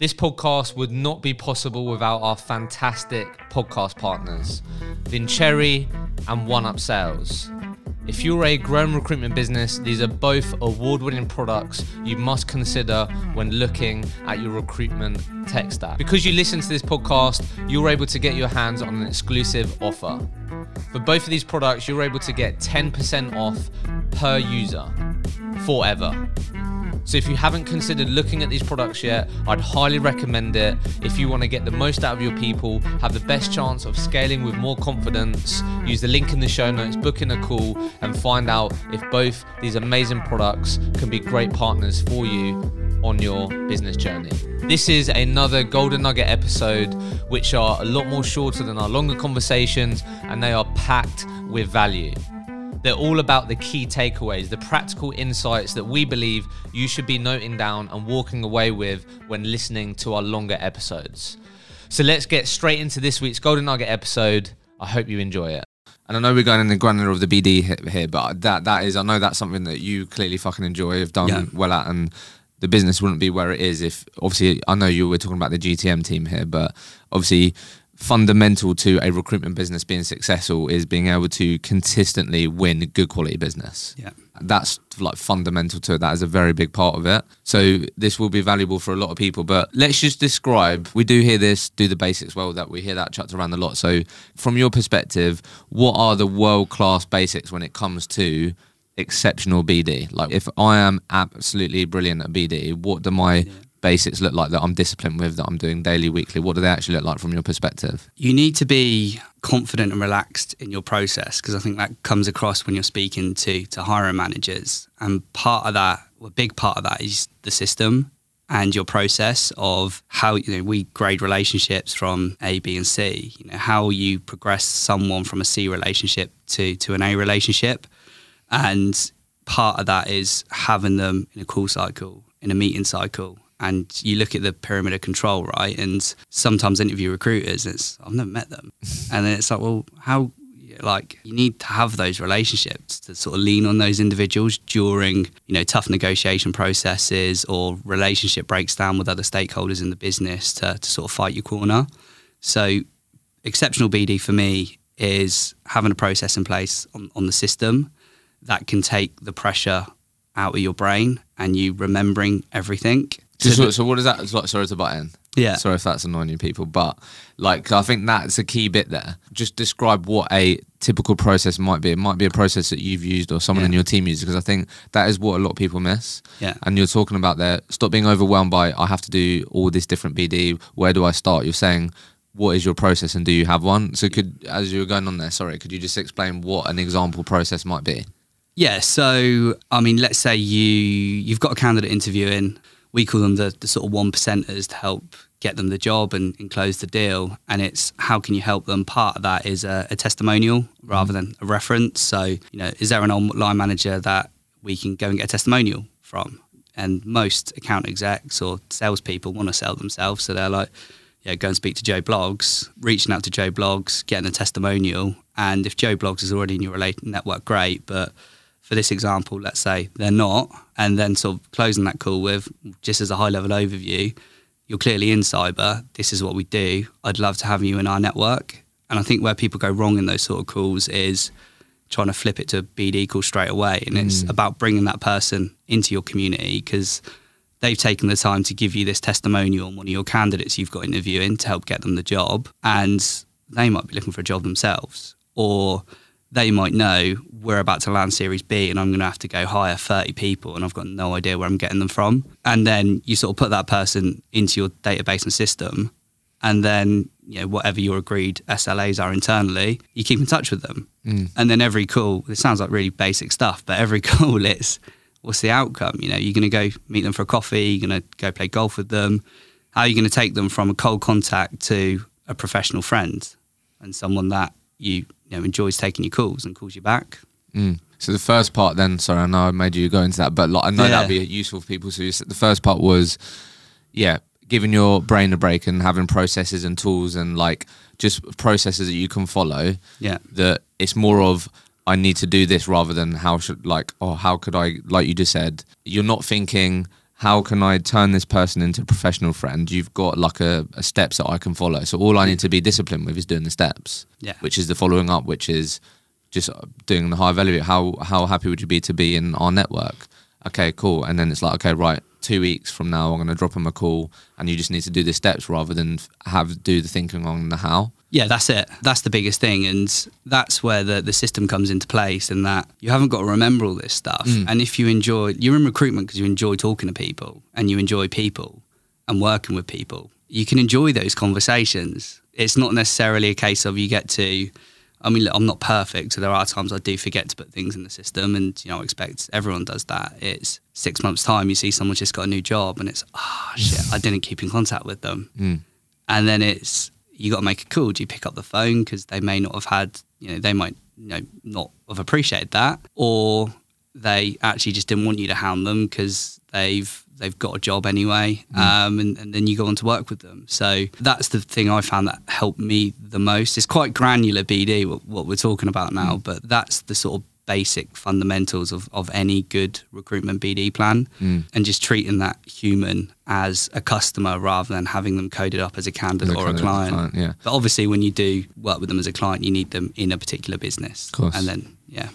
This podcast would not be possible without our fantastic podcast partners, Vincere and One Up Sales. If you're a growing recruitment business, these are both award-winning products you must consider when looking at your recruitment tech stack. Because you listen to this podcast, you're able to get your hands on an exclusive offer. For both of these products, you're able to get 10% off per user forever. So if you haven't considered looking at these products yet, I'd highly recommend it if you want to get the most out of your people, have the best chance of scaling with more confidence. Use the link in the show notes, book in a call, and find out if both these amazing products can be great partners for you on your business journey. This is another Golden Nugget episode, which are a lot more shorter than our longer conversations, and they are packed with value. They're all about the key takeaways, the practical insights that we believe you should be noting down and walking away with when listening to our longer episodes. So let's get straight into this week's Golden Nugget episode. I hope you enjoy it. And I know we're going in the granular of the BD here, but that is, I know that's something that you clearly fucking enjoy, have done well at, and the business wouldn't be where it is if, obviously, I know you were talking about the GTM team here, but obviously, fundamental to a recruitment business being successful is being able to consistently win good quality business. Yeah, that's like fundamental to it. That is a very big part of it. So this will be valuable for a lot of people, but let's just describe, we do hear this, do the basics well, that we hear that chucked around a lot. So from your perspective, what are the world-class basics when it comes to exceptional BD? Like if I am absolutely brilliant at BD, what do my basics look like that I'm disciplined with, that I'm doing daily, weekly? What do they actually look like from your perspective? You need to be confident and relaxed in your process, because I think that comes across when you're speaking to hiring managers. And part of that, a big part of that, is the system and your process of how, we grade relationships from A, B, and C. How you progress someone from a C relationship to an A relationship. And part of that is having them in a call cycle, in a meeting cycle. And you look at the pyramid of control, right? And sometimes interview recruiters, it's, I've never met them. And then it's like, well, how, you need to have those relationships to sort of lean on those individuals during, tough negotiation processes or relationship breaks down with other stakeholders in the business to sort of fight your corner. So exceptional BD for me is having a process in place on the system that can take the pressure out of your brain and you remembering everything. So what is that? Sorry to butt in. Yeah. Sorry if that's annoying you people, but I think that's a key bit there. Just describe what a typical process might be. It might be a process that you've used or someone in your team uses, because I think that is what a lot of people miss. Yeah. And you're talking about there, stop being overwhelmed by, I have to do all this different BD. Where do I start? You're saying, what is your process and do you have one? So as you were going on there, could you just explain what an example process might be? Yeah. So, let's say you've got a candidate interviewing. We call them the sort of one percenters to help get them the job and close the deal. And it's how can you help them? Part of that is a testimonial rather than a reference. So, is there an online manager that we can go and get a testimonial from? And most account execs or salespeople want to sell themselves. So they're like, go and speak to Joe Bloggs, reaching out to Joe Bloggs, getting a testimonial. And if Joe Bloggs is already in your network, great. But for this example, let's say they're not, and then sort of closing that call with, just as a high-level overview, you're clearly in cyber, this is what we do, I'd love to have you in our network. And I think where people go wrong in those sort of calls is trying to flip it to a BD call straight away, and it's about bringing that person into your community, because they've taken the time to give you this testimonial on one of your candidates you've got interviewing to help get them the job, and they might be looking for a job themselves, or they might know we're about to land Series B and I'm going to have to go hire 30 people and I've got no idea where I'm getting them from. And then you sort of put that person into your database and system, and then whatever your agreed SLAs are internally, you keep in touch with them. And then every call, it sounds like really basic stuff, but every call it's, what's the outcome? You're going to go meet them for a coffee, you're going to go play golf with them. How are you going to take them from a cold contact to a professional friend and someone that you enjoys taking your calls and calls you back? So the first part then, I know I made you go into that, but I know that'd be useful for people. So the first part was, giving your brain a break and having processes and tools and just processes that you can follow. Yeah. That it's more of, I need to do this rather than how could I, like you just said, you're not thinking, how can I turn this person into a professional friend? You've got like a steps that I can follow. So all I need to be disciplined with is doing the steps, which is the following up, which is just doing the high value. How happy would you be to be in our network? Okay, cool. And then it's like, okay, right, 2 weeks from now, I'm going to drop them a call, and you just need to do the steps rather than do the thinking on the how. Yeah, that's it. That's the biggest thing. And that's where the system comes into place, and that you haven't got to remember all this stuff. And if you enjoy, you're in recruitment because you enjoy talking to people and you enjoy people and working with people, you can enjoy those conversations. It's not necessarily a case of you get to, I mean, look, I'm not perfect. So there are times I do forget to put things in the system, and, you know, I expect everyone does that. It's 6 months time, you see someone's just got a new job and it's, oh shit, I didn't keep in contact with them. And then it's, you got to make a call. Do you pick up the phone? Because they may not have had, you know, they might not have appreciated that, or they actually just didn't want you to hound them because they've got a job anyway. And then you go on to work with them. So that's the thing I found that helped me the most. It's quite granular BD, what we're talking about now, but that's the sort of basic fundamentals of any good recruitment BD plan, and just treating that human as a customer rather than having them coded up as a candidate or a client. But obviously when you do work with them as a client, you need them in a particular business. And then,